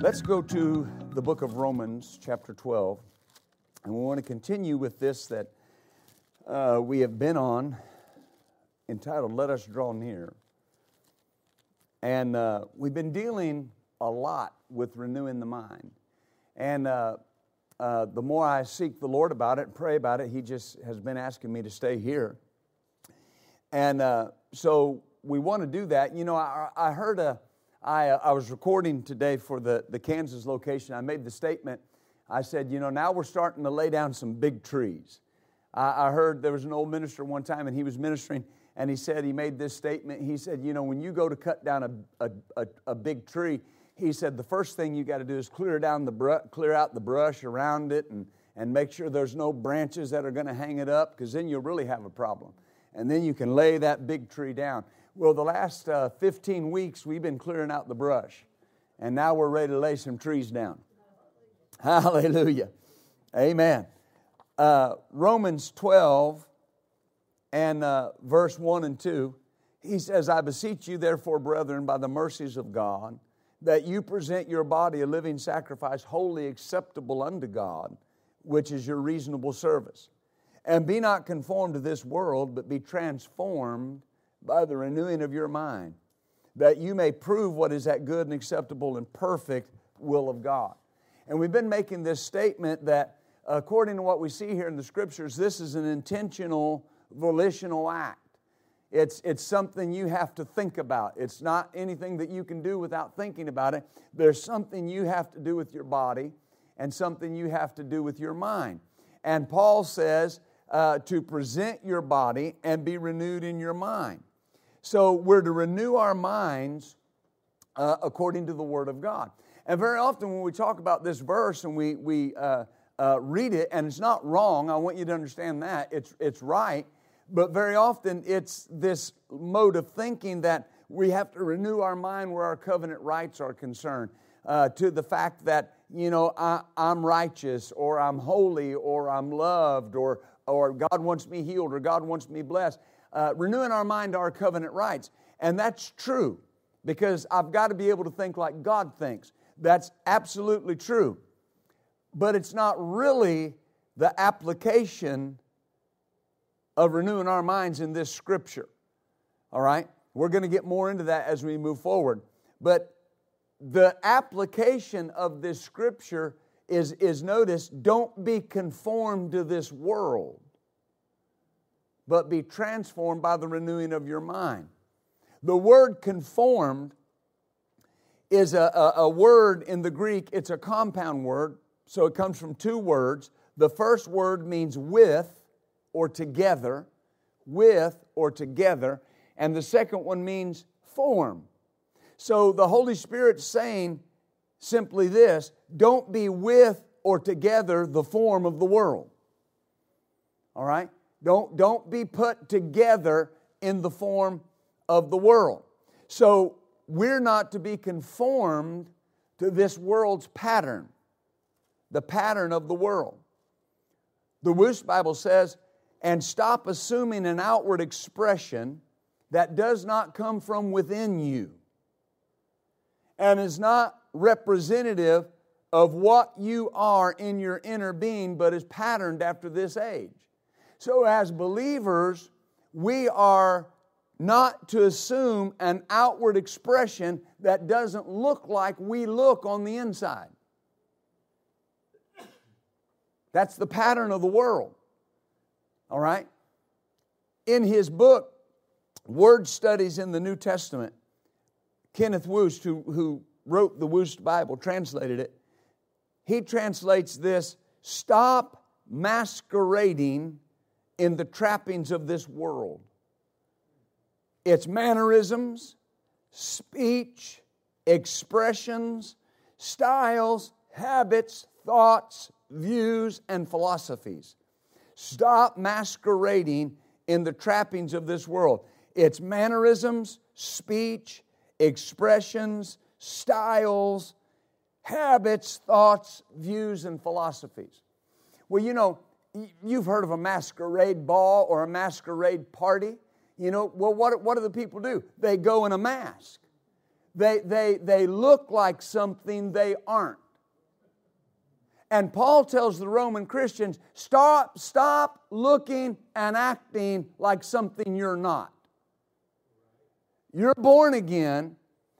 Let's go to the book of Romans, chapter 12. And we want to continue with this that we have been on, entitled, Let Us Draw Near. And we've been dealing a lot with renewing the mind. And the more I seek the Lord about it, pray about it, He just has been asking me to stay here. And so we want to do that. You know, I heard I was recording today for the Kansas location. I made the statement. I said, you know, now we're starting to lay down some big trees. I heard there was an old minister one time, and he was ministering, and he said, he made this statement. He said, you know, when you go to cut down a big tree, he said, the first thing you got to do is clear out the brush around it and make sure there's no branches that are going to hang it up, because then you'll really have a problem. And then you can lay that big tree down. Well, the last 15 weeks, we've been clearing out the brush, and now we're ready to lay some trees down. Hallelujah. Amen. Romans 12 and verse 1 and 2, he says, I beseech you, therefore, brethren, by the mercies of God, that you present your body a living sacrifice, wholly acceptable unto God, which is your reasonable service. And be not conformed to this world, but be transformed by the renewing of your mind, that you may prove what is that good and acceptable and perfect will of God. And we've been making this statement that according to what we see here in the Scriptures, this is an intentional, volitional act. It's something you have to think about. It's not anything that you can do without thinking about it. There's something you have to do with your body and something you have to do with your mind. And Paul says to present your body and be renewed in your mind. So we're to renew our minds according to the Word of God. And very often when we talk about this verse and we read it, and it's not wrong, I want you to understand that, it's right. But very often it's this mode of thinking that we have to renew our mind where our covenant rights are concerned, to the fact that, you know, I'm righteous, or I'm holy, or I'm loved, or God wants me healed, or God wants me blessed. Renewing our mind to our covenant rights. And that's true, because I've got to be able to think like God thinks. That's absolutely true. But it's not really the application of renewing our minds in this Scripture. All right? We're going to get more into that as we move forward. But the application of this Scripture is notice, don't be conformed to this world, but be transformed by the renewing of your mind. The word conformed is a word in the Greek. It's a compound word, so it comes from two words. The first word means with, or together, with or together, and the second one means form. So the Holy Spirit's saying simply this, don't be with or together the form of the world. All right? Don't be put together in the form of the world. So we're not to be conformed to this world's pattern, the pattern of the world. The Wuest Bible says, and stop assuming an outward expression that does not come from within you and is not representative of what you are in your inner being, but is patterned after this age. So as believers, we are not to assume an outward expression that doesn't look like we look on the inside. That's the pattern of the world. All right? In his book, Word Studies in the New Testament, Kenneth Wuest, who wrote the Wuest Bible, translated it, he translates this, stop masquerading in the trappings of this world. Its mannerisms, speech, expressions, styles, habits, thoughts, views, and philosophies. Stop masquerading in the trappings of this world. It's mannerisms, speech, expressions, styles, habits, thoughts, views, and philosophies. Well, you know, you've heard of a masquerade ball or a masquerade party. You know, well, what do the people do? They go in a mask. They look like something they aren't. And Paul tells the Roman Christians, stop looking and acting like something you're not. You're born again,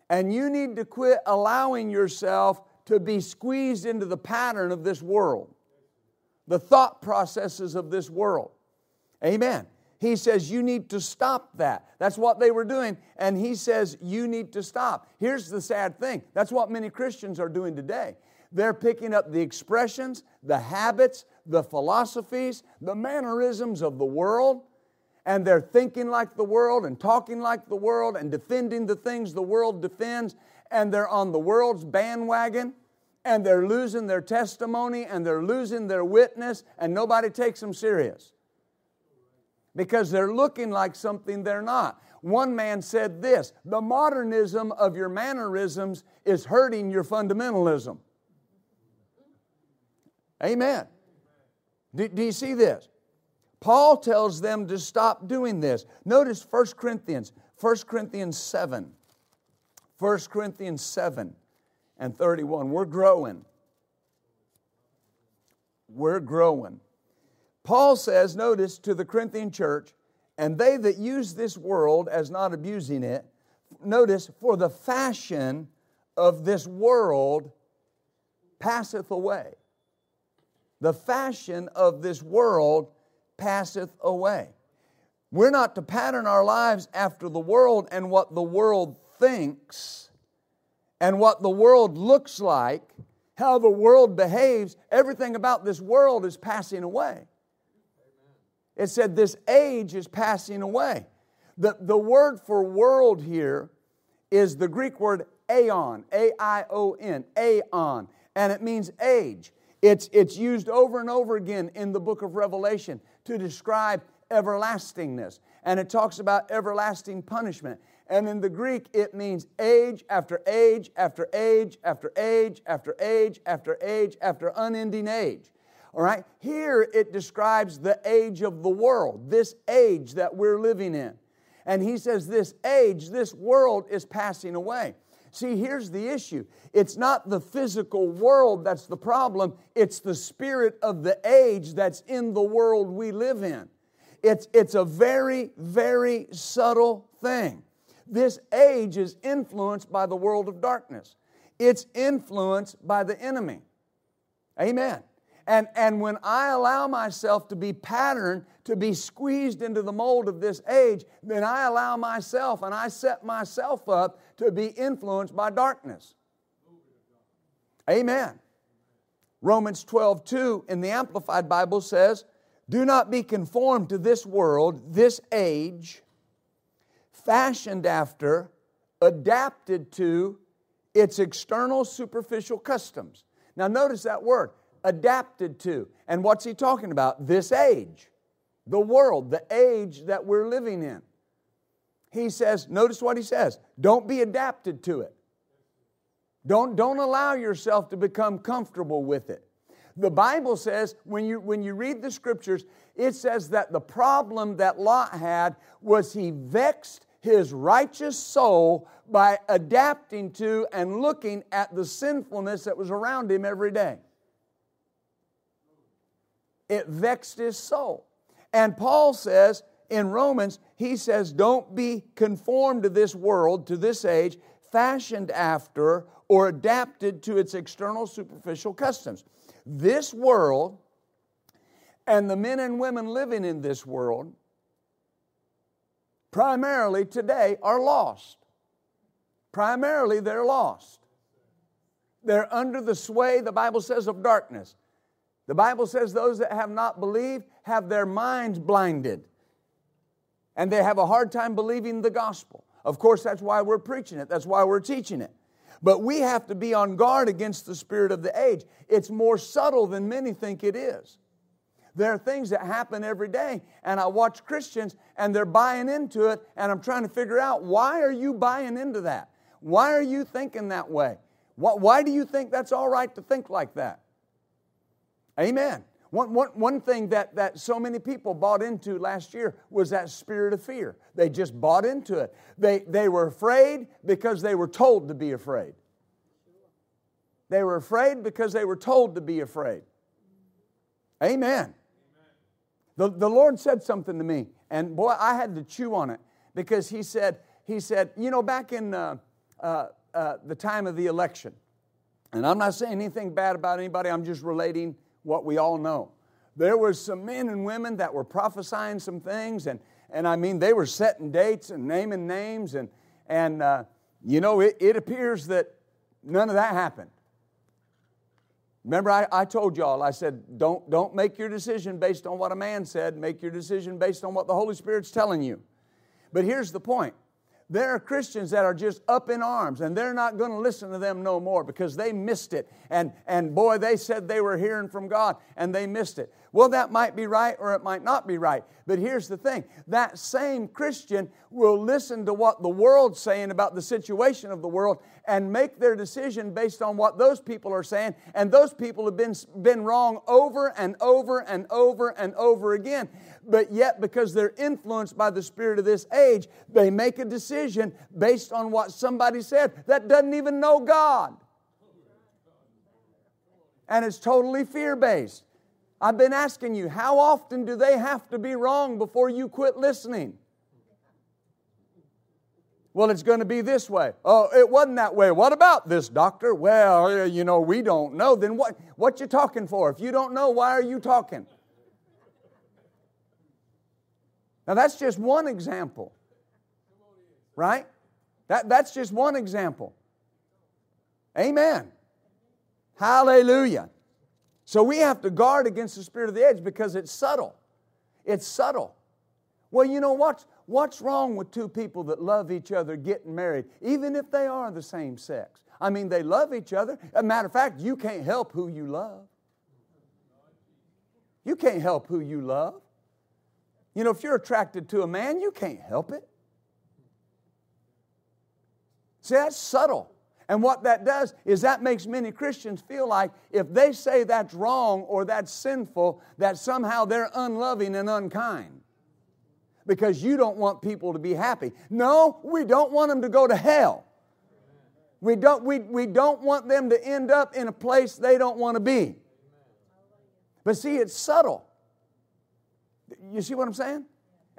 and you need to quit allowing yourself to be squeezed into the pattern of this world, the thought processes of this world. Amen. He says you need to stop that. That's what they were doing, and he says you need to stop. Here's the sad thing. That's what many Christians are doing today. They're picking up the expressions, the habits, the philosophies, the mannerisms of the world, and they're thinking like the world and talking like the world and defending the things the world defends, and they're on the world's bandwagon, and they're losing their testimony, and they're losing their witness, and nobody takes them serious because they're looking like something they're not. One man said this, the modernism of your mannerisms is hurting your fundamentalism. Amen. Do you see this? Paul tells them to stop doing this. Notice 1 Corinthians 7 and 31. We're growing. Paul says, notice, to the Corinthian church, and they that use this world as not abusing it, notice, for the fashion of this world passeth away. The fashion of this world passeth away. We're not to pattern our lives after the world and what the world thinks and what the world looks like, how the world behaves. Everything about this world is passing away. It said this age is passing away. The word for world here is the Greek word aion, A-I-O-N, aion, and it means age. It's used over and over again in the book of Revelation to describe everlastingness. And it talks about everlasting punishment. And in the Greek, it means age after age after age after age after age after age after unending age. All right? Here it describes the age of the world, this age that we're living in. And he says this age, this world is passing away. See, here's the issue. It's not the physical world that's the problem. It's the spirit of the age that's in the world we live in. It's a very, very subtle thing. This age is influenced by the world of darkness. It's influenced by the enemy. Amen. And when I allow myself to be patterned, to be squeezed into the mold of this age, then I allow myself and I set myself up to be influenced by darkness. Amen. Romans 12:2 in the Amplified Bible says, do not be conformed to this world, this age, fashioned after, adapted to its external superficial customs. Now notice that word. Adapted to. And what's he talking about? This age, the world, the age that we're living in. He says, notice what he says, don't be adapted to it. Don't allow yourself to become comfortable with it. The Bible says, when you read the Scriptures, it says that the problem that Lot had was he vexed his righteous soul by adapting to and looking at the sinfulness that was around him every day. It vexed his soul. And Paul says in Romans, he says, don't be conformed to this world, to this age, fashioned after or adapted to its external superficial customs. This world and the men and women living in this world primarily today are lost. Primarily they're lost. They're under the sway, the Bible says, of darkness. The Bible says those that have not believed have their minds blinded. And they have a hard time believing the gospel. Of course, that's why we're preaching it. That's why we're teaching it. But we have to be on guard against the spirit of the age. It's more subtle than many think it is. There are things that happen every day, and I watch Christians, and they're buying into it, and I'm trying to figure out, why are you buying into that? Why are you thinking that way? Why do you think that's all right to think like that? Amen. One thing that so many people bought into last year was that spirit of fear. They just bought into it. They were afraid because they were told to be afraid. They were afraid because they were told to be afraid. Amen. The Lord said something to me, and boy, I had to chew on it, because He said, you know, back in the time of the election, and I'm not saying anything bad about anybody, I'm just relating what we all know. There were some men and women that were prophesying some things, and I mean, they were setting dates and naming names, and you know, it appears that none of that happened. Remember, I told y'all, I said, don't make your decision based on what a man said. Make your decision based on what the Holy Spirit's telling you. But here's the point. There are Christians that are just up in arms, and they're not going to listen to them no more because they missed it. And boy, they said they were hearing from God, and they missed it. Well, that might be right or it might not be right. But here's the thing. That same Christian will listen to what the world's saying about the situation of the world and make their decision based on what those people are saying. And those people have been wrong over and over and over and over again. But yet, because they're influenced by the spirit of this age, they make a decision based on what somebody said that doesn't even know God. And it's totally fear-based. I've been asking you, how often do they have to be wrong before you quit listening? Well, it's going to be this way. Oh, it wasn't that way. What about this, doctor? Well, you know, we don't know. Then what you talking for? If you don't know, why are you talking? Now, that's just one example, right? That's just one example. Amen. Hallelujah. So we have to guard against the spirit of the age because it's subtle. It's subtle. Well, you know, what's wrong with two people that love each other getting married, even if they are the same sex? I mean, they love each other. As a matter of fact, you can't help who you love. You can't help who you love. You know, if you're attracted to a man, you can't help it. See, that's subtle. And what that does is that makes many Christians feel like if they say that's wrong or that's sinful, that somehow they're unloving and unkind. Because you don't want people to be happy. No, we don't want them to go to hell. We don't want them to end up in a place they don't want to be. But see, it's subtle. You see what I'm saying?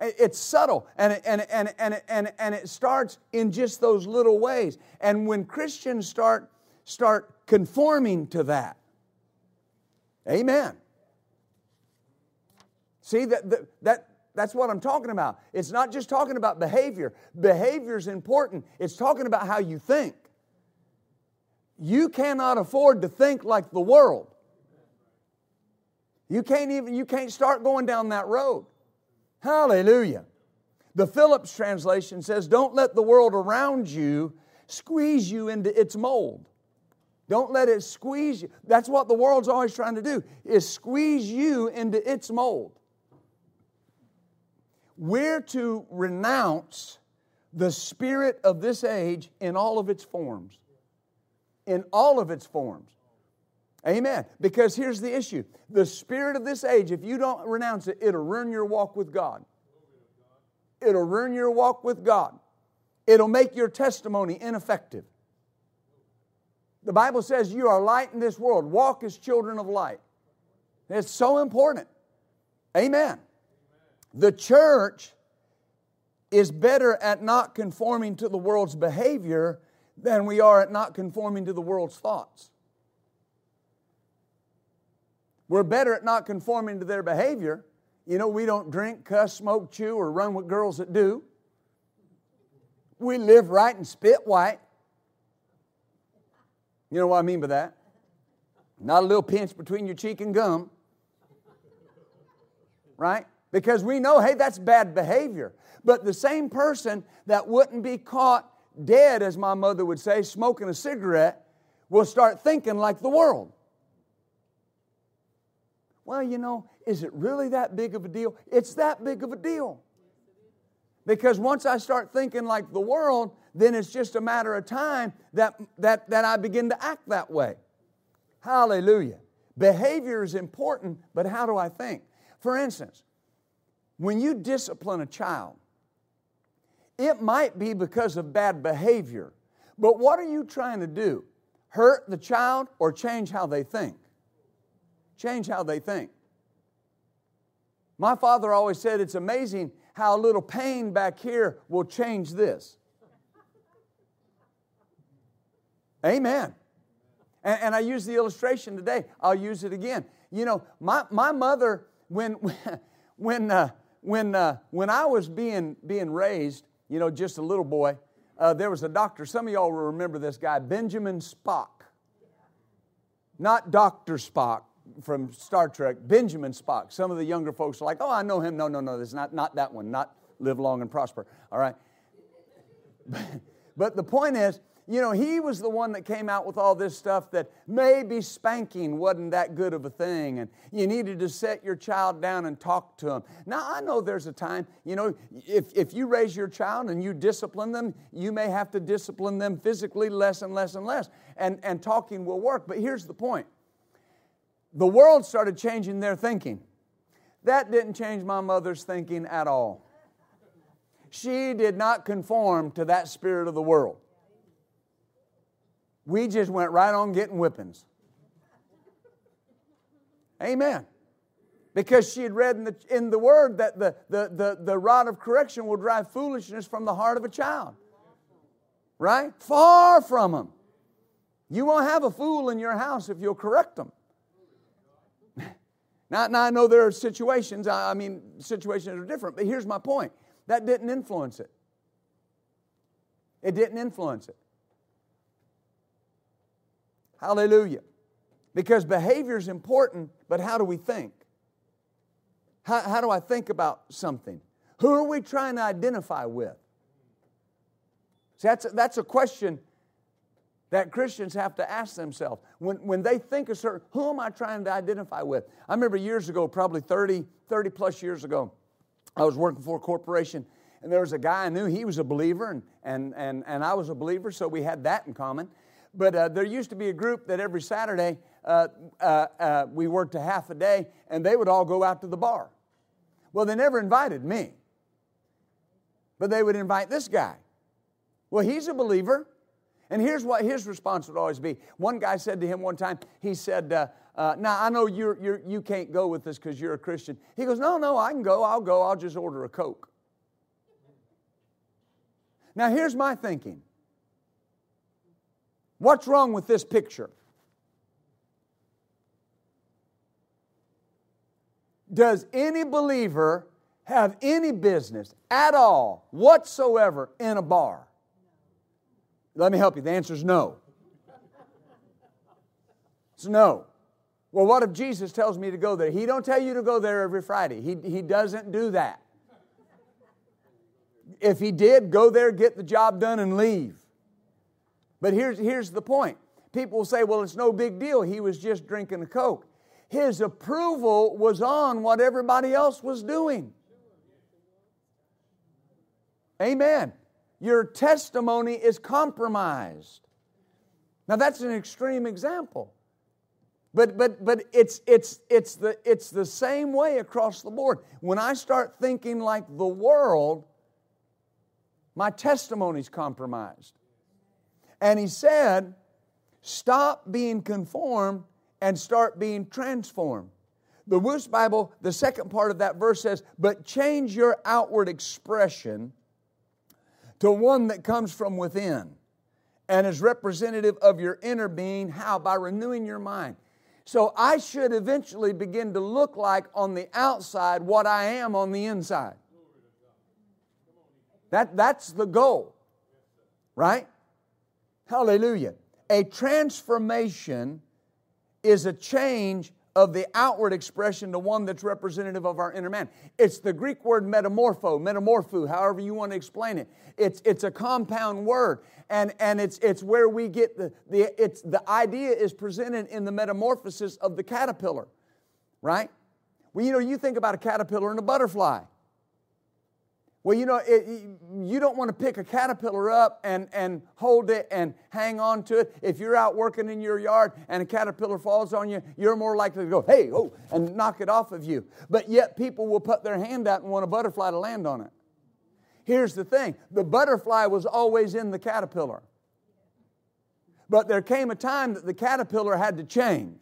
It's subtle, and it starts in just those little ways. And when Christians start conforming to that, amen. See, that's what I'm talking about. It's not just talking about behavior. Behavior's important. It's talking about how you think. You cannot afford to think like the world. You can't start going down that road. Hallelujah. The Phillips translation says, don't let the world around you squeeze you into its mold. Don't let it squeeze you. That's what the world's always trying to do, is squeeze you into its mold. We're to renounce the spirit of this age in all of its forms. In all of its forms. Amen. Because here's the issue. The spirit of this age, if you don't renounce it, it'll ruin your walk with God. It'll ruin your walk with God. It'll make your testimony ineffective. The Bible says you are light in this world. Walk as children of light. It's so important. Amen. The church is better at not conforming to the world's behavior than we are at not conforming to the world's thoughts. We're better at not conforming to their behavior. You know, we don't drink, cuss, smoke, chew, or run with girls that do. We live right and spit white. You know what I mean by that? Not a little pinch between your cheek and gum. Right? Because we know, hey, that's bad behavior. But the same person that wouldn't be caught dead, as my mother would say, smoking a cigarette, will start thinking like the world. Well, you know, is it really that big of a deal? It's that big of a deal. Because once I start thinking like the world, then it's just a matter of time that I begin to act that way. Hallelujah. Behavior is important, but how do I think? For instance, when you discipline a child, it might be because of bad behavior, but what are you trying to do? Hurt the child or change how they think? Change how they think. My father always said it's amazing how a little pain back here will change this. Amen. And I use the illustration today. I'll use it again. You know, my mother, when I was being raised, you know, just a little boy, there was a doctor. Some of y'all will remember this guy, Benjamin Spock. Not Dr. Spock from Star Trek, Benjamin Spock. Some of the younger folks are like, oh, I know him. No, that's not that one. Not live long and prosper. All right. But the point is, you know, he was the one that came out with all this stuff that maybe spanking wasn't that good of a thing, and you needed to set your child down and talk to him. Now, I know there's a time, you know, if you raise your child and you discipline them, you may have to discipline them physically less and less and less, and talking will work. But here's the point. The world started changing their thinking. That didn't change my mother's thinking at all. She did not conform to that spirit of the world. We just went right on getting whippings. Amen. Because she had read in the Word that the rod of correction will drive foolishness from the heart of a child. Right? Far from them. You won't have a fool in your house if you'll correct them. Now I know there are situations, situations are different, but here's my point. That didn't influence it. It didn't influence it. Hallelujah. Because behavior is important, but how do we think? How do I think about something? Who are we trying to identify with? See, that's a question that Christians have to ask themselves. When they think a certain, who am I trying to identify with? I remember years ago, probably 30 plus years ago, I was working for a corporation, and there was a guy I knew. He was a believer, and I was a believer, so we had that in common. But there used to be a group that every Saturday we worked a half a day, and they would all go out to the bar. Well, they never invited me, but they would invite this guy. Well, he's a believer, and here's what his response would always be. One guy said to him one time, he said, now I know you can't go with this because you're a Christian. He goes, no, I can go, I'll go, I'll just order a Coke. Now here's my thinking. What's wrong with this picture? Does any believer have any business at all whatsoever in a bar? Let me help you. The answer is no. It's no. Well, what if Jesus tells me to go there? He don't tell you to go there every Friday. He doesn't do that. If he did, go there, get the job done, and leave. But here's the point. People will say, well, it's no big deal. He was just drinking a Coke. His approval was on what everybody else was doing. Amen. Your testimony is compromised. Now that's an extreme example. But it's the same way across the board. When I start thinking like the world, my testimony's compromised. And he said, stop being conformed and start being transformed. The Wuest Bible, the second part of that verse says, but change your outward expression to one that comes from within and is representative of your inner being. How? By renewing your mind. So I should eventually begin to look like on the outside what I am on the inside. That's the goal, right? Hallelujah. A transformation is a change of the outward expression to one that's representative of our inner man. It's the Greek word metamorpho, however you want to explain it. It's a compound word, and it's where we get the idea is presented in the metamorphosis of the caterpillar, right? Well, you think about a caterpillar and a butterfly. Well, you don't want to pick a caterpillar up and hold it and hang on to it. If you're out working in your yard and a caterpillar falls on you, you're more likely to go, hey, oh, and knock it off of you. But yet people will put their hand out and want a butterfly to land on it. Here's the thing. The butterfly was always in the caterpillar. But there came a time that the caterpillar had to change.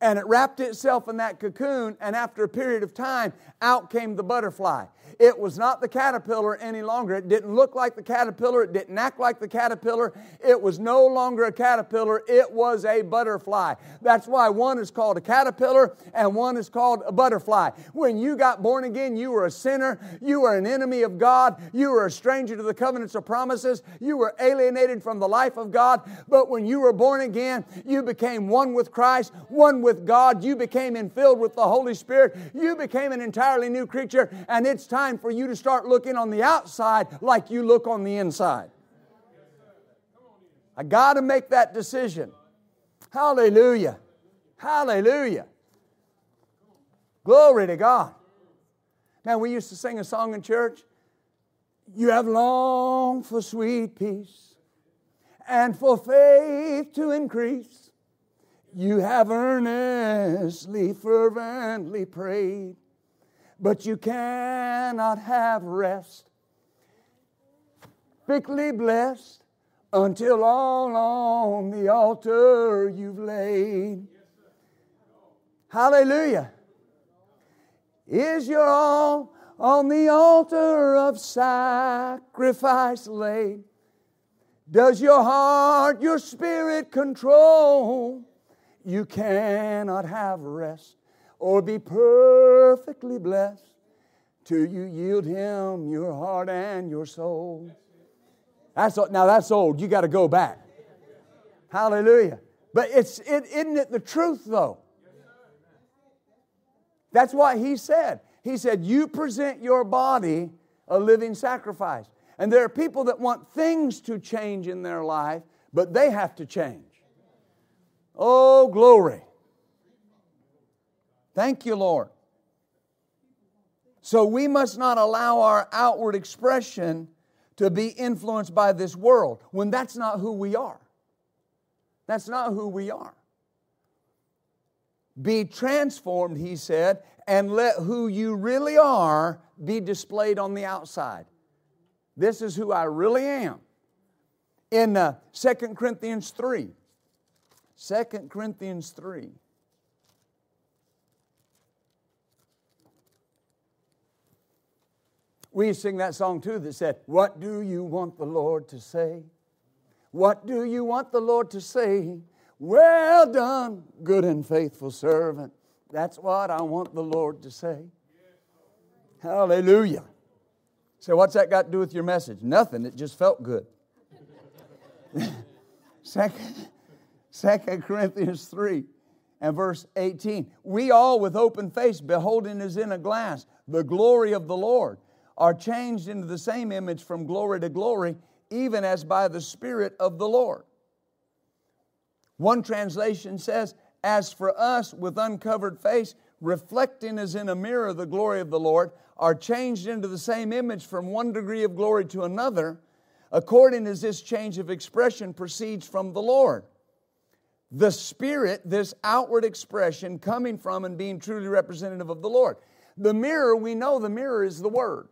And it wrapped itself in that cocoon, and after a period of time, out came the butterfly. It was not the caterpillar any longer. It didn't look like the caterpillar. It didn't act like the caterpillar. It was no longer a caterpillar. It was a butterfly. That's why one is called a caterpillar and one is called a butterfly. When you got born again, you were a sinner. You were an enemy of God. You were a stranger to the covenants of promises. You were alienated from the life of God. But when you were born again, you became one with Christ, one with God. You became infilled with the Holy Spirit. You became an entirely new creature, and it's time for you to start looking on the outside like you look on the inside. I got to make that decision. Hallelujah. Hallelujah. Glory to God. Now, we used to sing a song in church. You have longed for sweet peace and for faith to increase. You have earnestly, fervently prayed, but you cannot have rest. Thickly blessed until all on the altar you've laid. Hallelujah. Is your all on the altar of sacrifice laid? Does your heart, your spirit control? You cannot have rest or be perfectly blessed till you yield Him your heart and your soul. Now that's old. You got to go back. Hallelujah. But isn't it the truth though? That's what He said. He said, you present your body a living sacrifice. And there are people that want things to change in their life, but they have to change. Oh, glory. Thank you, Lord. So we must not allow our outward expression to be influenced by this world when that's not who we are. That's not who we are. Be transformed, He said, and let who you really are be displayed on the outside. This is who I really am. In 2 Corinthians 3. 2 Corinthians 3. We sing that song too that said, what do you want the Lord to say? What do you want the Lord to say? Well done, good and faithful servant. That's what I want the Lord to say. Hallelujah. So what's that got to do with your message? Nothing. It just felt good. 2 Corinthians 3 and verse 18. We all with open face, beholding as in a glass the glory of the Lord, are changed into the same image from glory to glory, even as by the Spirit of the Lord. One translation says, as for us with uncovered face, reflecting as in a mirror the glory of the Lord, are changed into the same image from one degree of glory to another, according as this change of expression proceeds from the Lord. The Spirit, this outward expression coming from and being truly representative of the Lord. The mirror, we know the mirror is the Word.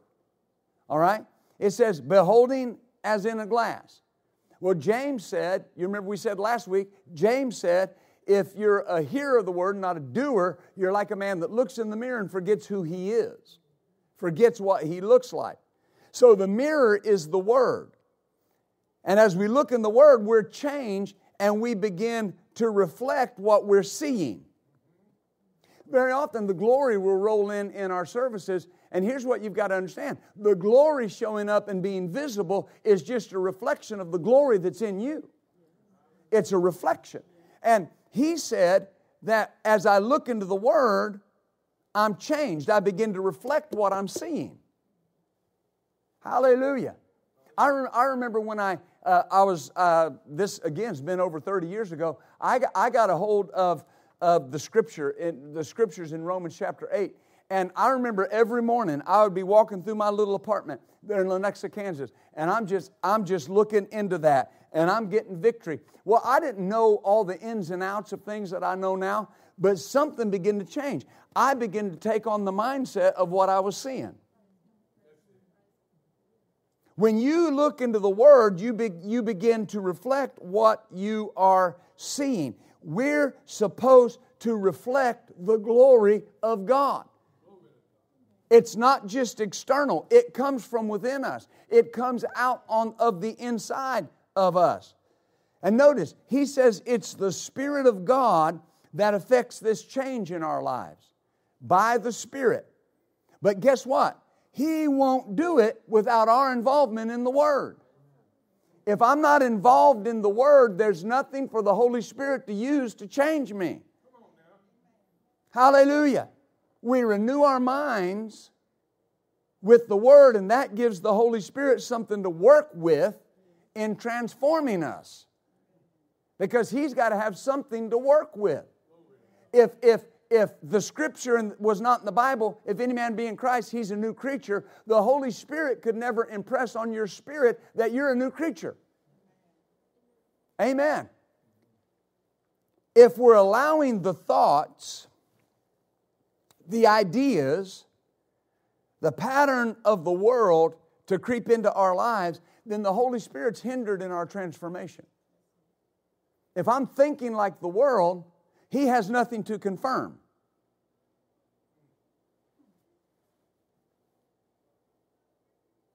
All right? It says, beholding as in a glass. Well, James said, you remember we said last week, James said, if you're a hearer of the Word, not a doer, you're like a man that looks in the mirror and forgets who he is. Forgets what he looks like. So the mirror is the Word. And as we look in the Word, we're changed and we begin to reflect what we're seeing. Very often the glory will roll in our services. And here's what you've got to understand. The glory showing up and being visible is just a reflection of the glory that's in you. It's a reflection. And He said that as I look into the Word, I'm changed. I begin to reflect what I'm seeing. Hallelujah. I remember when I was, this again has been over 30 years ago, I got a hold of the Scripture, the Scriptures in Romans chapter 8. And I remember every morning I would be walking through my little apartment there in Lenexa, Kansas, and I'm just looking into that, and I'm getting victory. Well, I didn't know all the ins and outs of things that I know now, but something began to change. I began to take on the mindset of what I was seeing. When you look into the Word, you begin to reflect what you are seeing. We're supposed to reflect the glory of God. It's not just external. It comes from within us. It comes out of the inside of us. And notice, he says it's the Spirit of God that affects this change in our lives. By the Spirit. But guess what? He won't do it without our involvement in the Word. If I'm not involved in the Word, there's nothing for the Holy Spirit to use to change me. Hallelujah. We renew our minds with the Word, and that gives the Holy Spirit something to work with in transforming us. Because He's got to have something to work with. If the Scripture was not in the Bible, if any man be in Christ, he's a new creature, the Holy Spirit could never impress on your spirit that you're a new creature. Amen. If we're allowing the thoughts, the ideas, the pattern of the world to creep into our lives, then the Holy Spirit's hindered in our transformation. If I'm thinking like the world, He has nothing to confirm.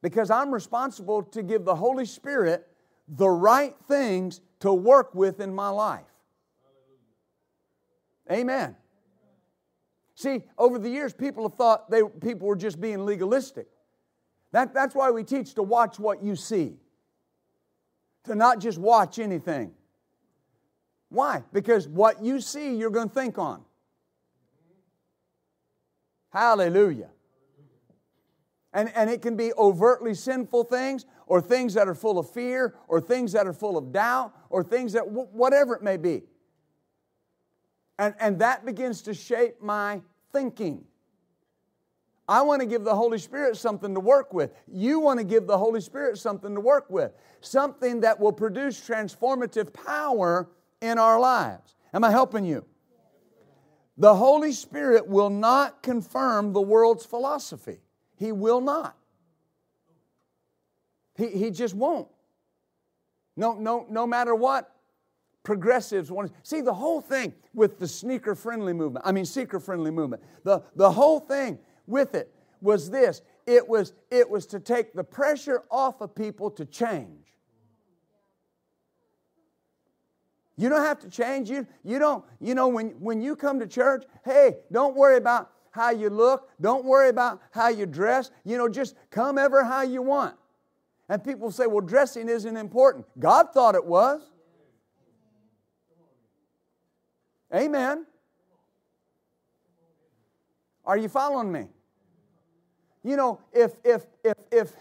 Because I'm responsible to give the Holy Spirit the right things to work with in my life. Amen. See, over the years, people have thought people were just being legalistic. That's why we teach to watch what you see. To not just watch anything. Why? Because what you see, you're going to think on. Hallelujah. And it can be overtly sinful things, or things that are full of fear, or things that are full of doubt, or things that, whatever it may be. And that begins to shape my thinking. I want to give the Holy Spirit something to work with. You want to give the Holy Spirit something to work with. Something that will produce transformative power in our lives. Am I helping you? The Holy Spirit will not confirm the world's philosophy. He will not. He just won't. No matter what. Progressives want to see the whole thing with the seeker-friendly movement. The whole thing with it was this. It was to take the pressure off of people to change. You don't have to change. You don't, you know, when you come to church, hey, don't worry about how you look, don't worry about how you dress, you know, just come ever how you want. And people say, well, dressing isn't important. God thought it was. Amen. Are you following me? You know, if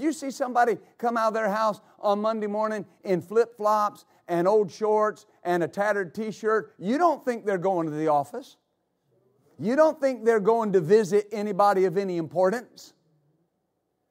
you see somebody come out of their house on Monday morning in flip-flops and old shorts and a tattered T-shirt, you don't think they're going to the office. You don't think they're going to visit anybody of any importance.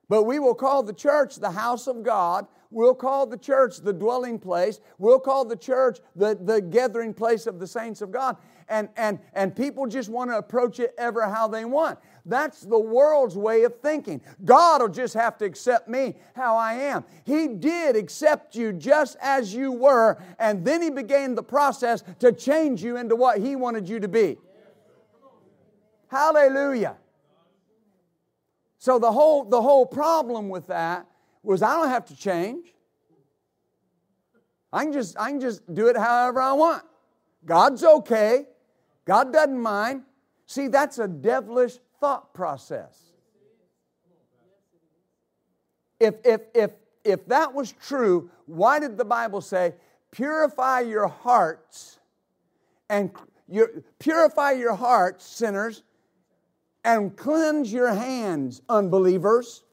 But we will call the church the house of God. We'll call the church the dwelling place. We'll call the church the gathering place of the saints of God. And people just want to approach it ever how they want. That's the world's way of thinking. God will just have to accept me how I am. He did accept you just as you were, and then He began the process to change you into what He wanted you to be. Hallelujah. So the whole problem with that was I don't have to change. I can just do it however I want. God's okay. God doesn't mind. See, that's a devilish thought process. If that was true, why did the Bible say, purify your hearts and Purify your hearts, sinners, and cleanse your hands, unbelievers.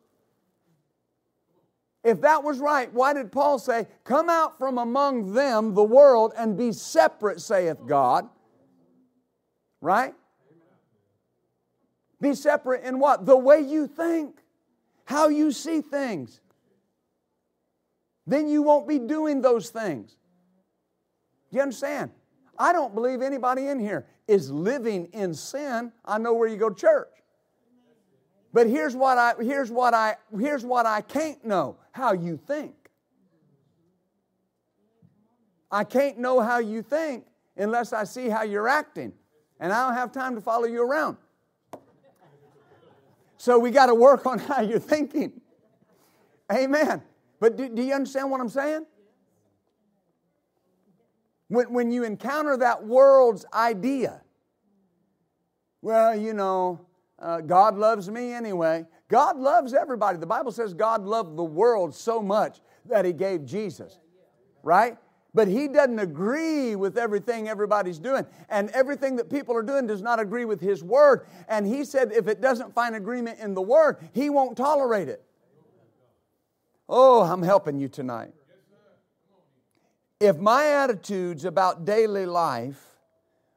If that was right, why did Paul say, come out from among them, the world, and be separate, saith God? Right? Be separate in what? The way you think, how you see things. Then you won't be doing those things. You understand? I don't believe anybody in here is living in sin. I know where you go to church. But here's what I can't know, how you think. I can't know how you think unless I see how you're acting. And I don't have time to follow you around. So we got to work on how you're thinking. Amen. But do you understand what I'm saying? When you encounter that world's idea, well, you know, God loves me anyway. God loves everybody. The Bible says God loved the world so much that He gave Jesus, right? But He doesn't agree with everything everybody's doing. And everything that people are doing does not agree with His Word. And He said if it doesn't find agreement in the Word, He won't tolerate it. Oh, I'm helping you tonight. If my attitudes about daily life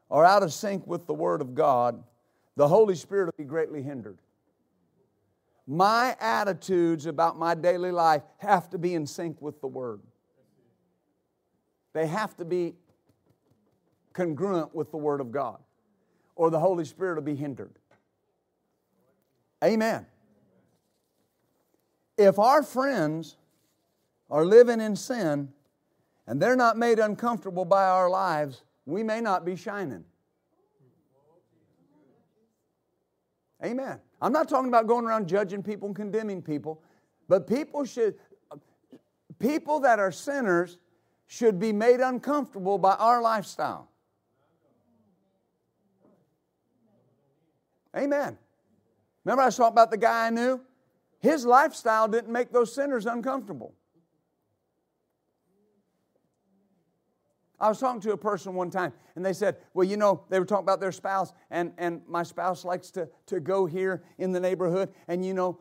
are out of sync with the Word of God, the Holy Spirit will be greatly hindered. My attitudes about my daily life have to be in sync with the Word. They have to be congruent with the Word of God, or the Holy Spirit will be hindered. Amen. If our friends are living in sin, and they're not made uncomfortable by our lives, we may not be shining. Amen. I'm not talking about going around judging people and condemning people, but people that are sinners should be made uncomfortable by our lifestyle. Amen. Remember I talked about the guy I knew? His lifestyle didn't make those sinners uncomfortable. I was talking to a person one time, and they said, well, you know, they were talking about their spouse, and my spouse likes to go here in the neighborhood, and you know,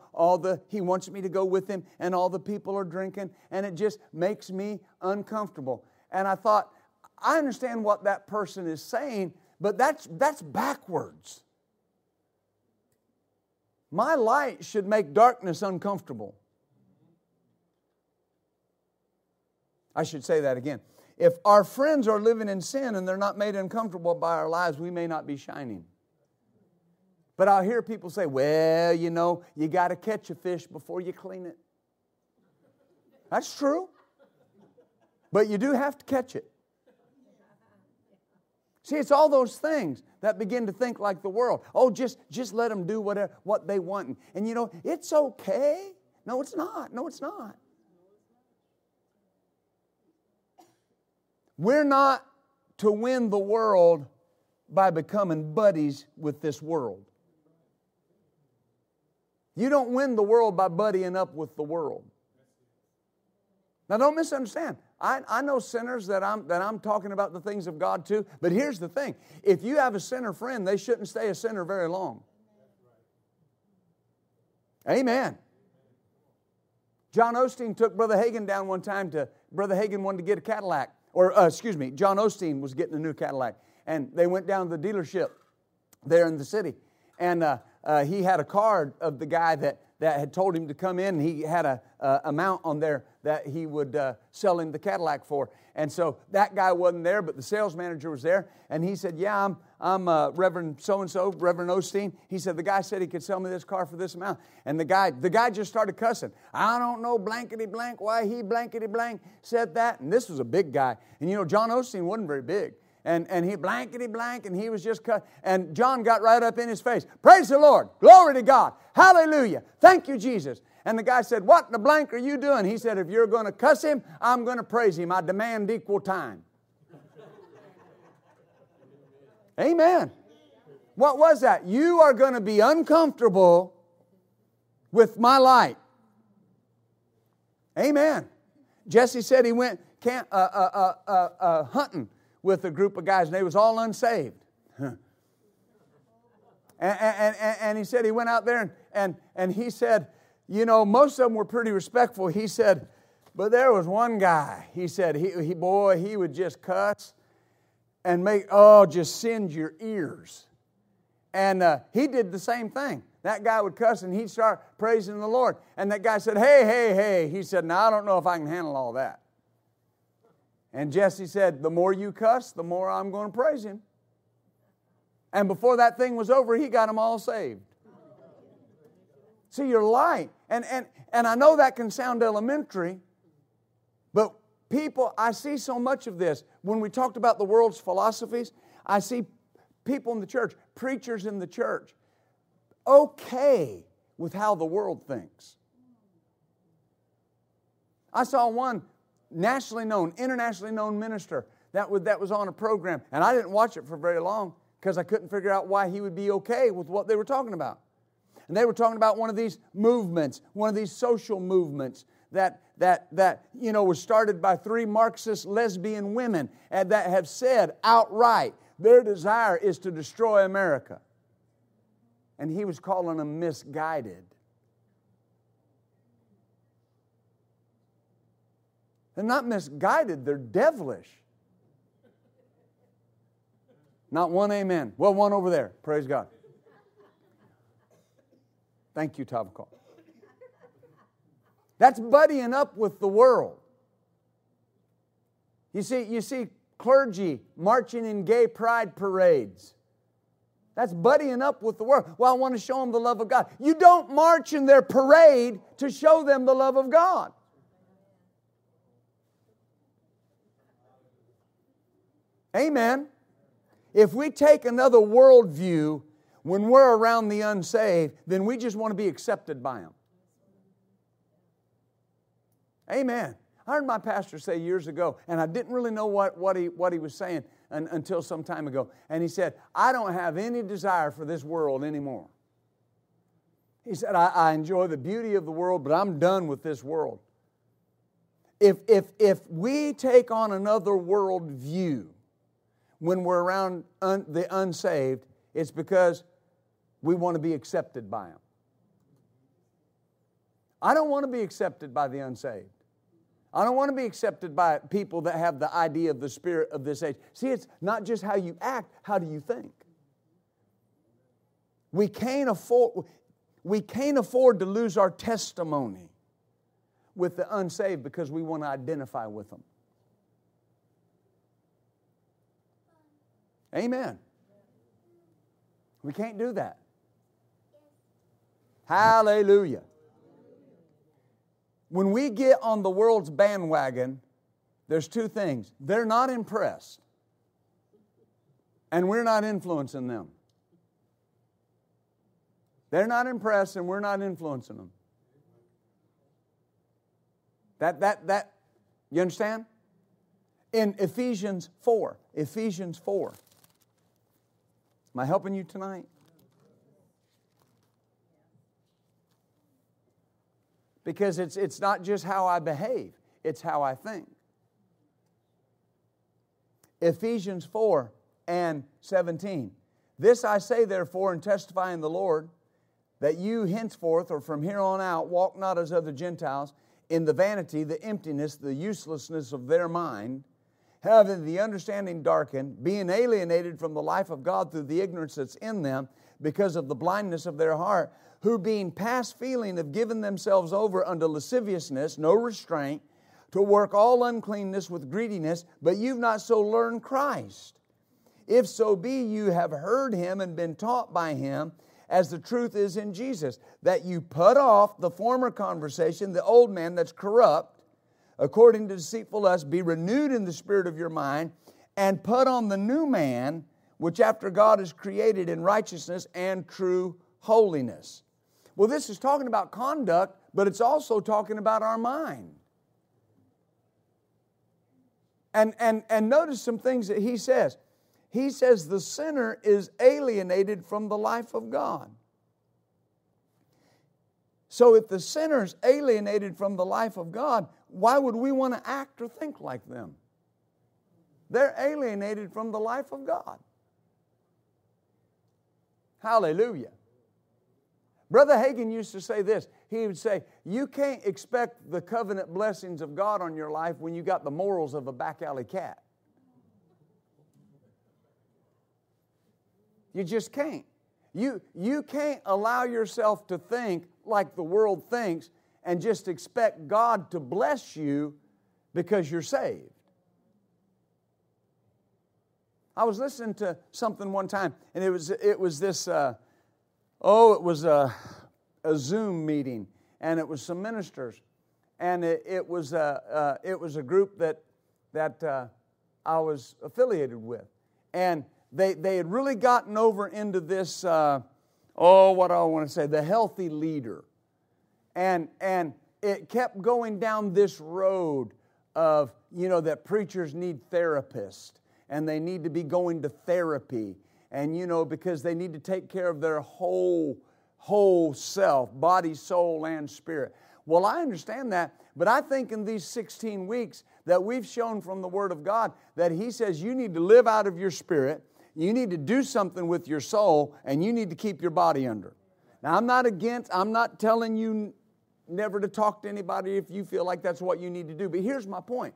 he wants me to go with him, and all the people are drinking, and it just makes me uncomfortable. And I thought, I understand what that person is saying, but that's backwards. My light should make darkness uncomfortable. I should say that again. If our friends are living in sin and they're not made uncomfortable by our lives, we may not be shining. But I'll hear people say, well, you know, you got to catch a fish before you clean it. That's true. But you do have to catch it. See, it's all those things that begin to think like the world. Oh, just let them do what they want. And you know, it's okay. No, it's not. No, it's not. We're not to win the world by becoming buddies with this world. You don't win the world by buddying up with the world. Now, don't misunderstand. I know sinners that I'm talking about the things of God to, but here's the thing. If you have a sinner friend, they shouldn't stay a sinner very long. Amen. John Osteen took Brother Hagin down one time to, Brother Hagin wanted to get a Cadillac. John Osteen was getting a new Cadillac. And they went down to the dealership there in the city. And he had a card of the guy that had told him to come in. He had an amount on there that he would sell him the Cadillac for. And so that guy wasn't there, but the sales manager was there. And he said, yeah, I'm Reverend so-and-so, Reverend Osteen. He said, the guy said he could sell me this car for this amount. And the guy just started cussing. I don't know blankety-blank why he blankety-blank said that. And this was a big guy. And, you know, John Osteen wasn't very big. And he blankety-blank, and he was just cut. And John got right up in his face. Praise the Lord. Glory to God. Hallelujah. Thank you, Jesus. And the guy said, what in the blank are you doing? He said, if you're going to cuss him, I'm going to praise him. I demand equal time. Amen. What was that? You are going to be uncomfortable with my light. Amen. Jesse said he went hunting with a group of guys, and they was all unsaved. And he said he went out there and he said, you know, most of them were pretty respectful. He said, but there was one guy. He said, he would just cuss and just singe your ears. And he did the same thing. That guy would cuss and he'd start praising the Lord. And that guy said, hey. He said, now I don't know if I can handle all that. And Jesse said, the more you cuss, the more I'm going to praise him. And before that thing was over, he got them all saved. See, you're lying. And I know that can sound elementary, but people, I see so much of this. When we talked about the world's philosophies, I see people in the church, preachers in the church, okay with how the world thinks. I saw one nationally known, internationally known minister that was on a program, and I didn't watch it for very long, because I couldn't figure out why he would be okay with what they were talking about. And they were talking about one of these movements, one of these social movements that was started by three Marxist lesbian women and that have said outright their desire is to destroy America. And he was calling them misguided. They're not misguided, they're devilish. Not one amen. Well, one over there. Praise God. Thank you, Tavakal. That's buddying up with the world. You see clergy marching in gay pride parades. That's buddying up with the world. Well, I want to show them the love of God. You don't march in their parade to show them the love of God. Amen. If we take another worldview when we're around the unsaved, then we just want to be accepted by them. Amen. I heard my pastor say years ago, and I didn't really know what he was saying until some time ago. And he said, I don't have any desire for this world anymore. He said, I enjoy the beauty of the world, but I'm done with this world. If we take on another worldview, when we're around the unsaved, it's because we want to be accepted by them. I don't want to be accepted by the unsaved. I don't want to be accepted by people that have the idea of the spirit of this age. See, it's not just how you act, how do you think? We can't afford to lose our testimony with the unsaved because we want to identify with them. Amen. We can't do that. Hallelujah. When we get on the world's bandwagon, there's two things. They're not impressed, and we're not influencing them. They're not impressed, and we're not influencing them. That, you understand? In Ephesians 4. Am I helping you tonight? Because it's not just how I behave, it's how I think. Ephesians 4 and 17. This I say therefore and testify in the Lord, that you henceforth or from here on out walk not as other Gentiles in the vanity, the emptiness, the uselessness of their mind, having the understanding darkened, being alienated from the life of God through the ignorance that's in them because of the blindness of their heart, who being past feeling have given themselves over unto lasciviousness, no restraint, to work all uncleanness with greediness, but you've not so learned Christ. If so be you have heard Him and been taught by Him, as the truth is in Jesus, that you put off the former conversation, the old man that's corrupt, according to deceitful lust, be renewed in the spirit of your mind, and put on the new man, which after God is created in righteousness and true holiness. Well, this is talking about conduct, but it's also talking about our mind. And notice some things that he says. He says the sinner is alienated from the life of God. So if the sinner is alienated from the life of God, why would we want to act or think like them? They're alienated from the life of God. Hallelujah. Brother Hagin used to say this. He would say, you can't expect the covenant blessings of God on your life when you got the morals of a back alley cat. You just can't. You can't allow yourself to think like the world thinks and just expect God to bless you because you're saved. I was listening to something one time, and it was this, a Zoom meeting, and it was some ministers, and it was a group that I was affiliated with, and they had really gotten over into this, the healthy leader, and it kept going down this road of, you know, that preachers need therapists. And they need to be going to therapy. And, you know, because they need to take care of their whole self, body, soul, and spirit. Well, I understand that. But I think in these 16 weeks that we've shown from the Word of God that He says you need to live out of your spirit. You need to do something with your soul. And you need to keep your body under. Now, I'm not telling you never to talk to anybody if you feel like that's what you need to do. But here's my point.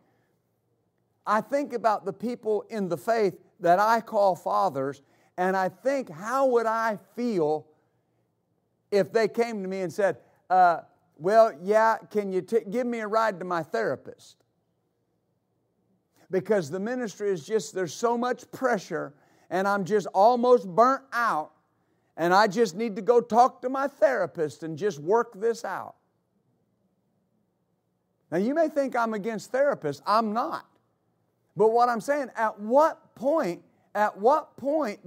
I think about the people in the faith that I call fathers, and I think, how would I feel if they came to me and said, can you give me a ride to my therapist? Because the ministry is just, there's so much pressure, and I'm just almost burnt out, and I just need to go talk to my therapist and just work this out. Now, you may think I'm against therapists. I'm not. But what I'm saying, at what point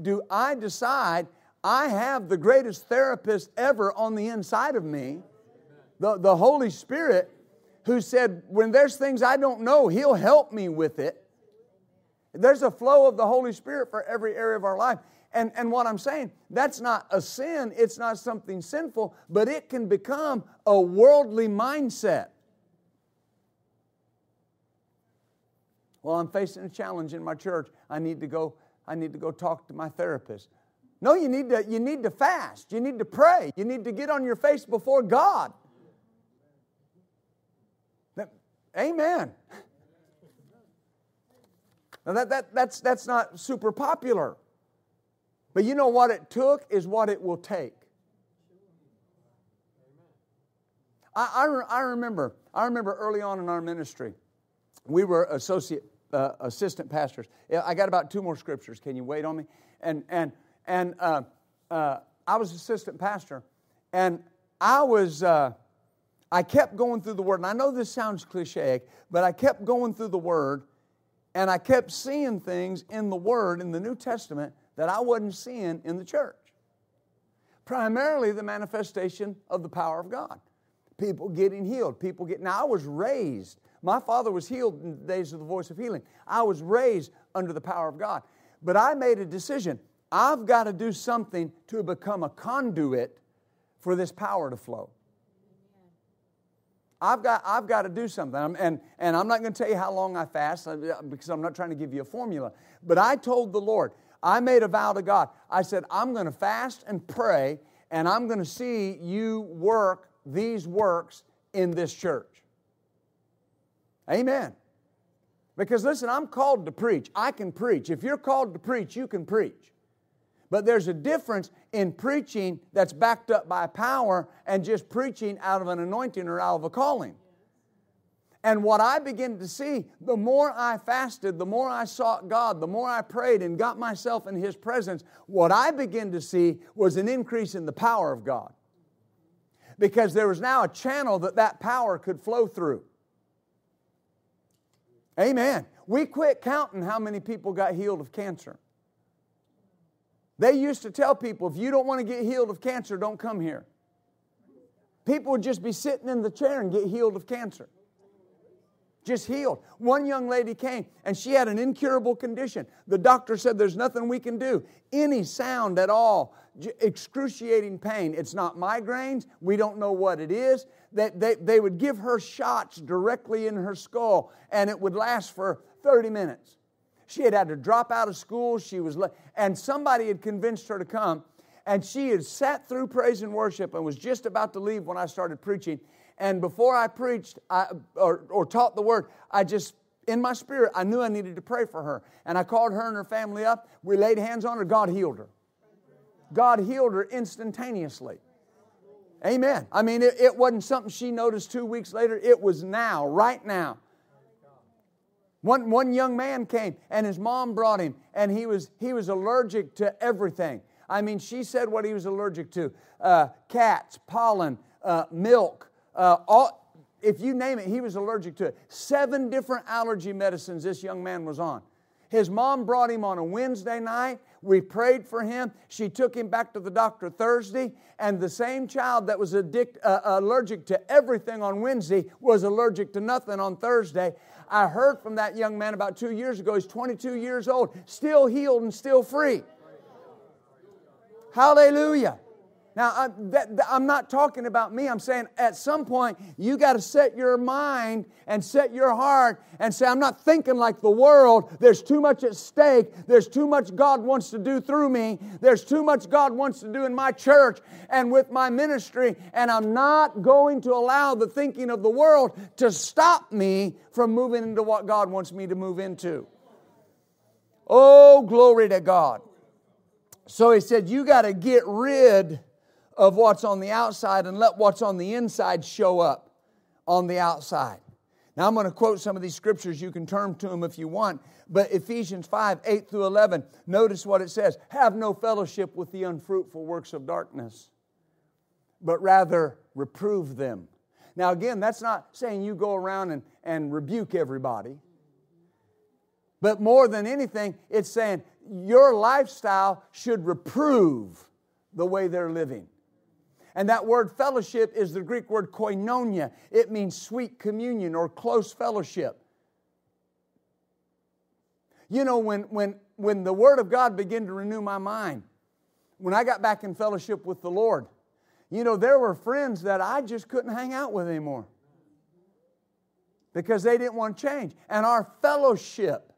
do I decide I have the greatest therapist ever on the inside of me, the Holy Spirit, who said, when there's things I don't know, He'll help me with it. There's a flow of the Holy Spirit for every area of our life. And what I'm saying, that's not a sin, it's not something sinful, but it can become a worldly mindset. Well, I'm facing a challenge in my church. I need to go talk to my therapist. No, you need to fast. You need to pray. You need to get on your face before God. Amen. Now that's not super popular. But you know what it took is what it will take. I remember early on in our ministry, we were assistant pastors. I got about two more scriptures. Can you wait on me? And I was assistant pastor, and I kept going through the Word. And I know this sounds cliche, but I kept going through the Word, and I kept seeing things in the Word in the New Testament that I wasn't seeing in the church. Primarily the manifestation of the power of God. People getting healed. Now, I was raised. My father was healed in the days of the voice of healing. I was raised under the power of God. But I made a decision. I've got to do something to become a conduit for this power to flow. I've got to do something. And I'm not going to tell you how long I fast, because I'm not trying to give you a formula. But I told the Lord, I made a vow to God. I said, I'm going to fast and pray, and I'm going to see you work these works in this church. Amen. Because listen, I'm called to preach. I can preach. If you're called to preach, you can preach. But there's a difference in preaching that's backed up by power and just preaching out of an anointing or out of a calling. And what I begin to see, the more I fasted, the more I sought God, the more I prayed and got myself in His presence, what I begin to see was an increase in the power of God. Because there was now a channel that power could flow through. Amen. We quit counting how many people got healed of cancer. They used to tell people, if you don't want to get healed of cancer, don't come here. People would just be sitting in the chair and get healed of cancer. Just healed. One young lady came, and she had an incurable condition. The doctor said, there's nothing we can do. Any sound at all, excruciating pain. It's not migraines. We don't know what it is. They would give her shots directly in her skull, and it would last for 30 minutes. She had to drop out of school. And somebody had convinced her to come, And she had sat through praise and worship and was just about to leave when I started preaching. And before I preached or taught the word, I just, in my spirit, I knew I needed to pray for her. And I called her and her family up. We laid hands on her. God healed her. God healed her instantaneously. Amen. I mean, it wasn't something she noticed 2 weeks later. It was now, right now. One young man came, and his mom brought him, and he was allergic to everything. I mean, she said what he was allergic to. Cats, pollen, milk, all, if you name it, he was allergic to it. 7 different allergy medicines this young man was on. His mom brought him on a Wednesday night. We prayed for him. She took him back to the doctor Thursday, and the same child that was allergic to everything on Wednesday was allergic to nothing on Thursday. I heard from that young man about 2 years ago. He's 22 years old, still healed and still free. Hallelujah. Now, I'm not talking about me. I'm saying at some point, you got to set your mind and set your heart and say, I'm not thinking like the world. There's too much at stake. There's too much God wants to do through me. There's too much God wants to do in my church and with my ministry. And I'm not going to allow the thinking of the world to stop me from moving into what God wants me to move into. Oh, glory to God. So he said, you got to get rid of what's on the outside and let what's on the inside show up on the outside. Now, I'm going to quote some of these scriptures. You can turn to them if you want. But Ephesians 5, 8 through 11, notice what it says. Have no fellowship with the unfruitful works of darkness, but rather reprove them. Now, again, that's not saying you go around and rebuke everybody. But more than anything, it's saying your lifestyle should reprove the way they're living. And that word fellowship is the Greek word koinonia. It means sweet communion or close fellowship. You know, when the Word of God began to renew my mind, when I got back in fellowship with the Lord, you know, there were friends that I just couldn't hang out with anymore because they didn't want to change. And our fellowship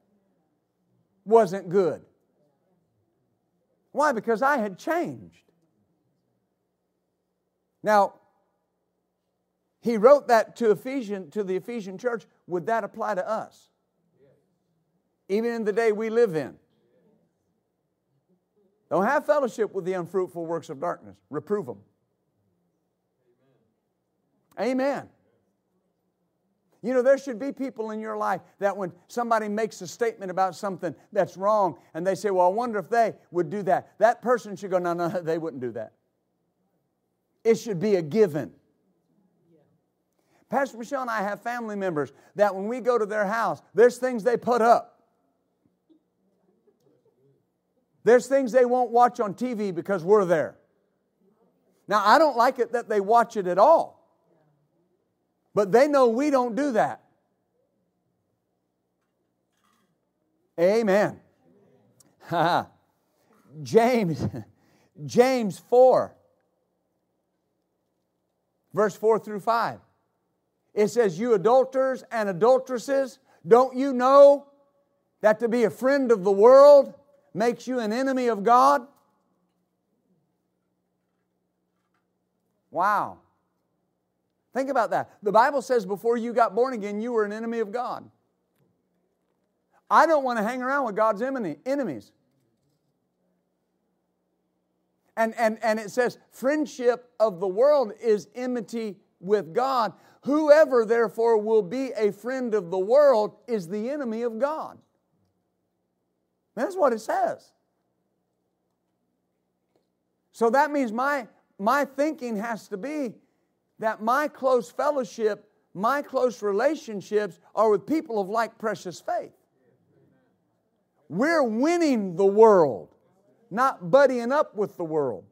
wasn't good. Why? Because I had changed. Now, he wrote that to the Ephesian church. Would that apply to us? Even in the day we live in. Don't have fellowship with the unfruitful works of darkness. Reprove them. Amen. You know, there should be people in your life that when somebody makes a statement about something that's wrong and they say, well, I wonder if they would do that. That person should go, no, they wouldn't do that. It should be a given. Pastor Michelle and I have family members that when we go to their house, there's things they put up. There's things they won't watch on TV because we're there. Now, I don't like it that they watch it at all. But they know we don't do that. Amen. James 4, verse 4 through 5. It says, you adulterers and adulteresses, don't you know that to be a friend of the world makes you an enemy of God? Wow. Think about that. The Bible says before you got born again, you were an enemy of God. I don't want to hang around with God's enemies. And it says, friendship of the world is enmity with God. Whoever, therefore, will be a friend of the world is the enemy of God. That's what it says. So that means my thinking has to be that my close fellowship, my close relationships are with people of like precious faith. We're winning the world, not buddying up with the world.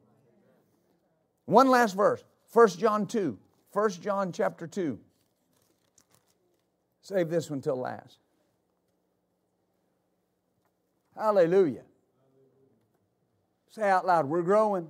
One last verse, 1 John 2, 1 John chapter 2. Save this one till last. Hallelujah. Say out loud, we're growing.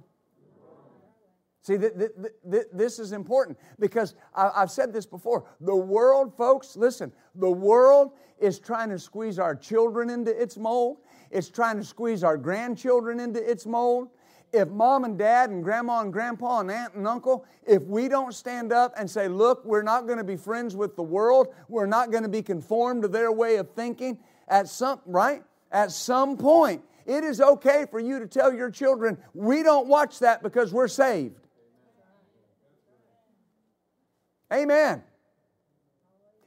See, this is important because I've said this before. The world, folks, listen, the world is trying to squeeze our children into its mold. It's trying to squeeze our grandchildren into its mold. if mom and dad and grandma and grandpa and aunt and uncle, if we don't stand up and say, look, we're not going to be friends with the world, we're not going to be conformed to their way of thinking, at some point, it is okay for you to tell your children, we don't watch that because we're saved. Amen.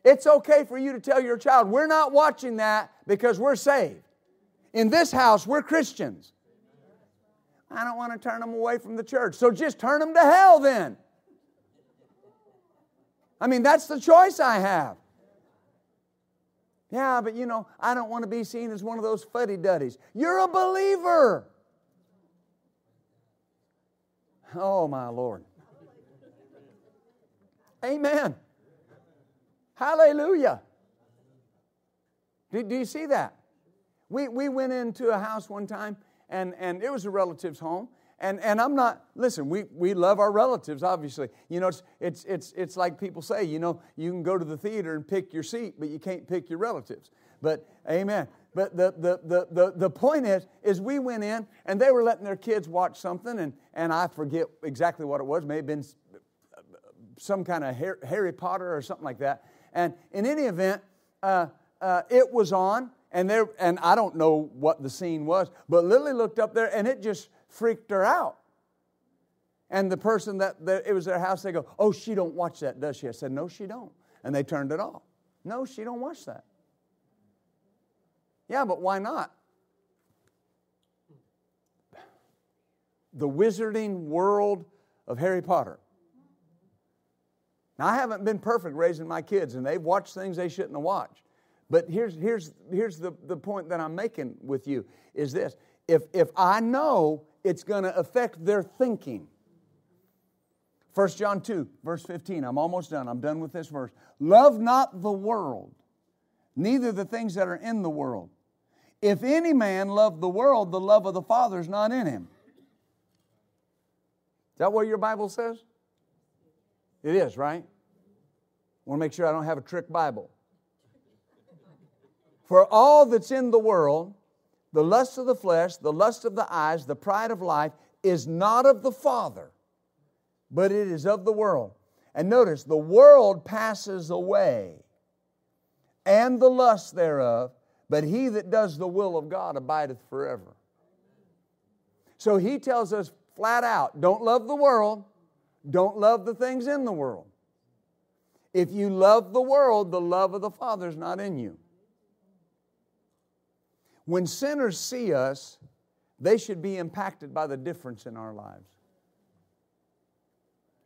It's okay for you to tell your child, we're not watching that because we're saved. In this house, we're Christians. I don't want to turn them away from the church. So just turn them to hell then. I mean, that's the choice I have. Yeah, but you know, I don't want to be seen as one of those fuddy-duddies. You're a believer. Oh, my Lord. Amen. Hallelujah. Do you see that? We went into a house one time, and it was a relative's home. And I'm not, listen, we love our relatives, obviously. You know, it's like people say, you know, you can go to the theater and pick your seat, but you can't pick your relatives. But, amen. But the point is we went in, and they were letting their kids watch something, and I forget exactly what it was. It may have been some kind of Harry Potter or something like that. And in any event, it was on, and I don't know what the scene was, but Lily looked up there, and it just freaked her out. And the person it was their house, they go, oh, she don't watch that, does she? I said, no, she don't. And they turned it off. No, she don't watch that. Yeah, but why not? The wizarding world of Harry Potter. Now, I haven't been perfect raising my kids, and they've watched things they shouldn't have watched. But here's the point that I'm making with you is this. If I know it's going to affect their thinking. 1 John 2, verse 15. I'm almost done. I'm done with this verse. Love not the world, neither the things that are in the world. If any man love the world, the love of the Father is not in him. Is that what your Bible says? It is, right? I want to make sure I don't have a trick Bible. For all that's in the world, the lust of the flesh, the lust of the eyes, the pride of life, is not of the Father, but it is of the world. And notice, the world passes away, and the lust thereof, but he that does the will of God abideth forever. So he tells us flat out, don't love the world, don't love the things in the world. If you love the world, the love of the Father is not in you. When sinners see us, they should be impacted by the difference in our lives.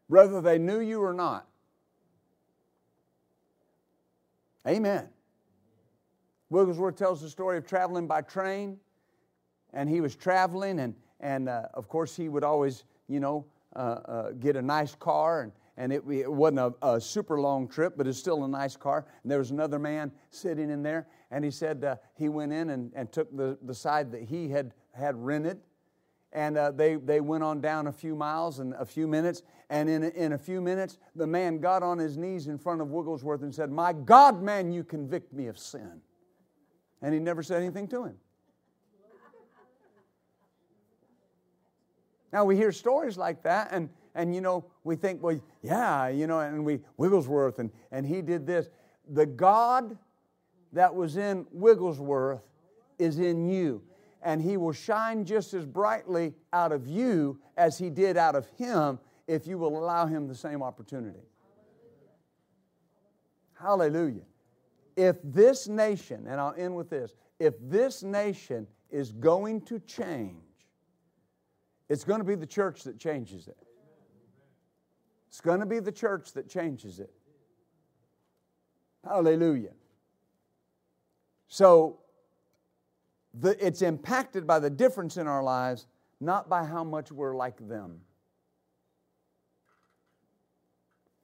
Whether they knew you or not. Amen. Wigglesworth tells the story of traveling by train. And he was traveling and of course he would always, you know, get a nice car and it wasn't a super long trip, but it's still a nice car. And there was another man sitting in there, and he said he went in and took the side that he had rented, and they went on down a few miles and a few minutes, and in a few minutes the man got on his knees in front of Wigglesworth and said, "My God, man, you convict me of sin," and he never said anything to him. Now, we hear stories like that, and you know, we think, well, yeah, you know, and we Wigglesworth, and he did this. The God that was in Wigglesworth is in you, and He will shine just as brightly out of you as He did out of him if you will allow Him the same opportunity. Hallelujah. If this nation, and I'll end with this, if this nation is going to change, it's going to be the church that changes it. It's going to be the church that changes it. Hallelujah. So, it's impacted by the difference in our lives, not by how much we're like them.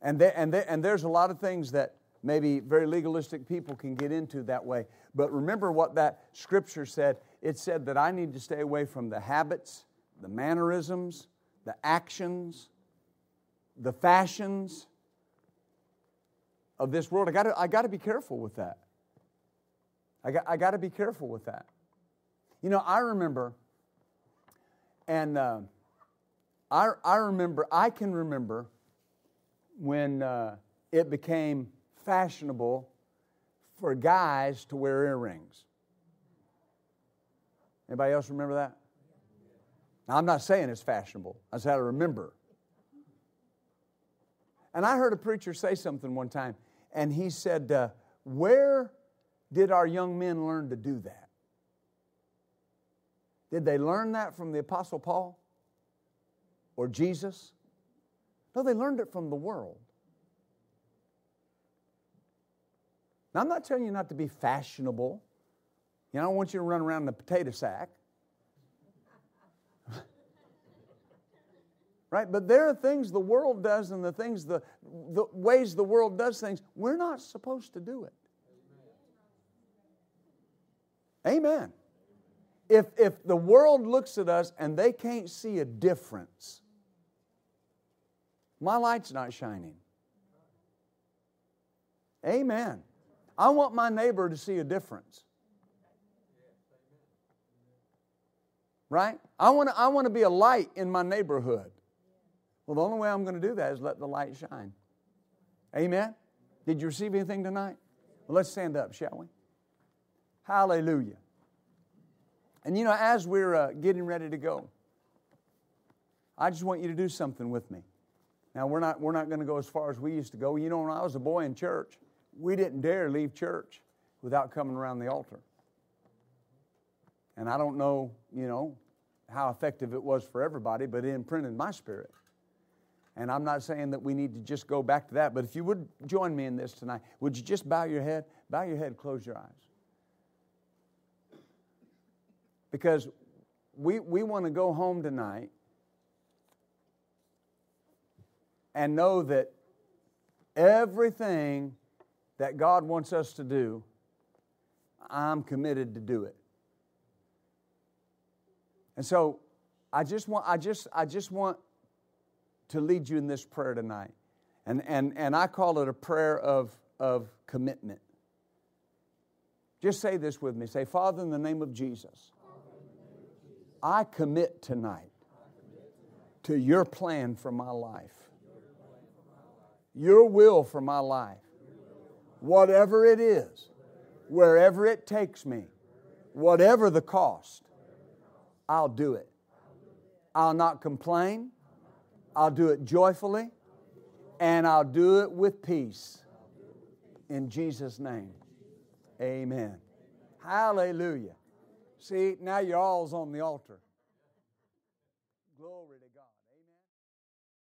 And there's a lot of things that maybe very legalistic people can get into that way. But remember what that scripture said. It said that I need to stay away from the habits, the mannerisms, the actions, the fashions of this world. I got to be careful with that. I got to be careful with that. You know, I remember, and I can remember when it became fashionable for guys to wear earrings. Anybody else remember that? Now, I'm not saying it's fashionable. That's how I remember. And I heard a preacher say something one time, and he said, where did our young men learn to do that? Did they learn that from the Apostle Paul or Jesus? No, they learned it from the world. Now, I'm not telling you not to be fashionable. You know, I don't want you to run around in a potato sack. Right? But there are things the world does and the things, the ways the world does things. We're not supposed to do it. Amen. If the world looks at us and they can't see a difference, my light's not shining. Amen. I want my neighbor to see a difference. Right? I want to be a light in my neighborhood. Well, the only way I'm going to do that is let the light shine. Amen? Did you receive anything tonight? Well, let's stand up, shall we? Hallelujah. And you know, as we're getting ready to go, I just want you to do something with me. Now, we're not going to go as far as we used to go. You know, when I was a boy in church, we didn't dare leave church without coming around the altar. And I don't know, you know, how effective it was for everybody, but it imprinted my spirit. And I'm not saying that we need to just go back to that, but if you would join me in this tonight, would you just bow your head? Bow your head, close your eyes. Because we want to go home tonight and know that everything that God wants us to do, I'm committed to do it. And so I just want to lead you in this prayer tonight. And I call it a prayer of commitment. Just say this with me. Say, Father, in the name of Jesus, I commit tonight to your plan for my life, your will for my life, whatever it is, wherever it takes me, whatever the cost, I'll do it. I'll not complain. I'll do it joyfully, and I'll do it with peace. In Jesus' name, amen. Hallelujah. See, now you're all's on the altar.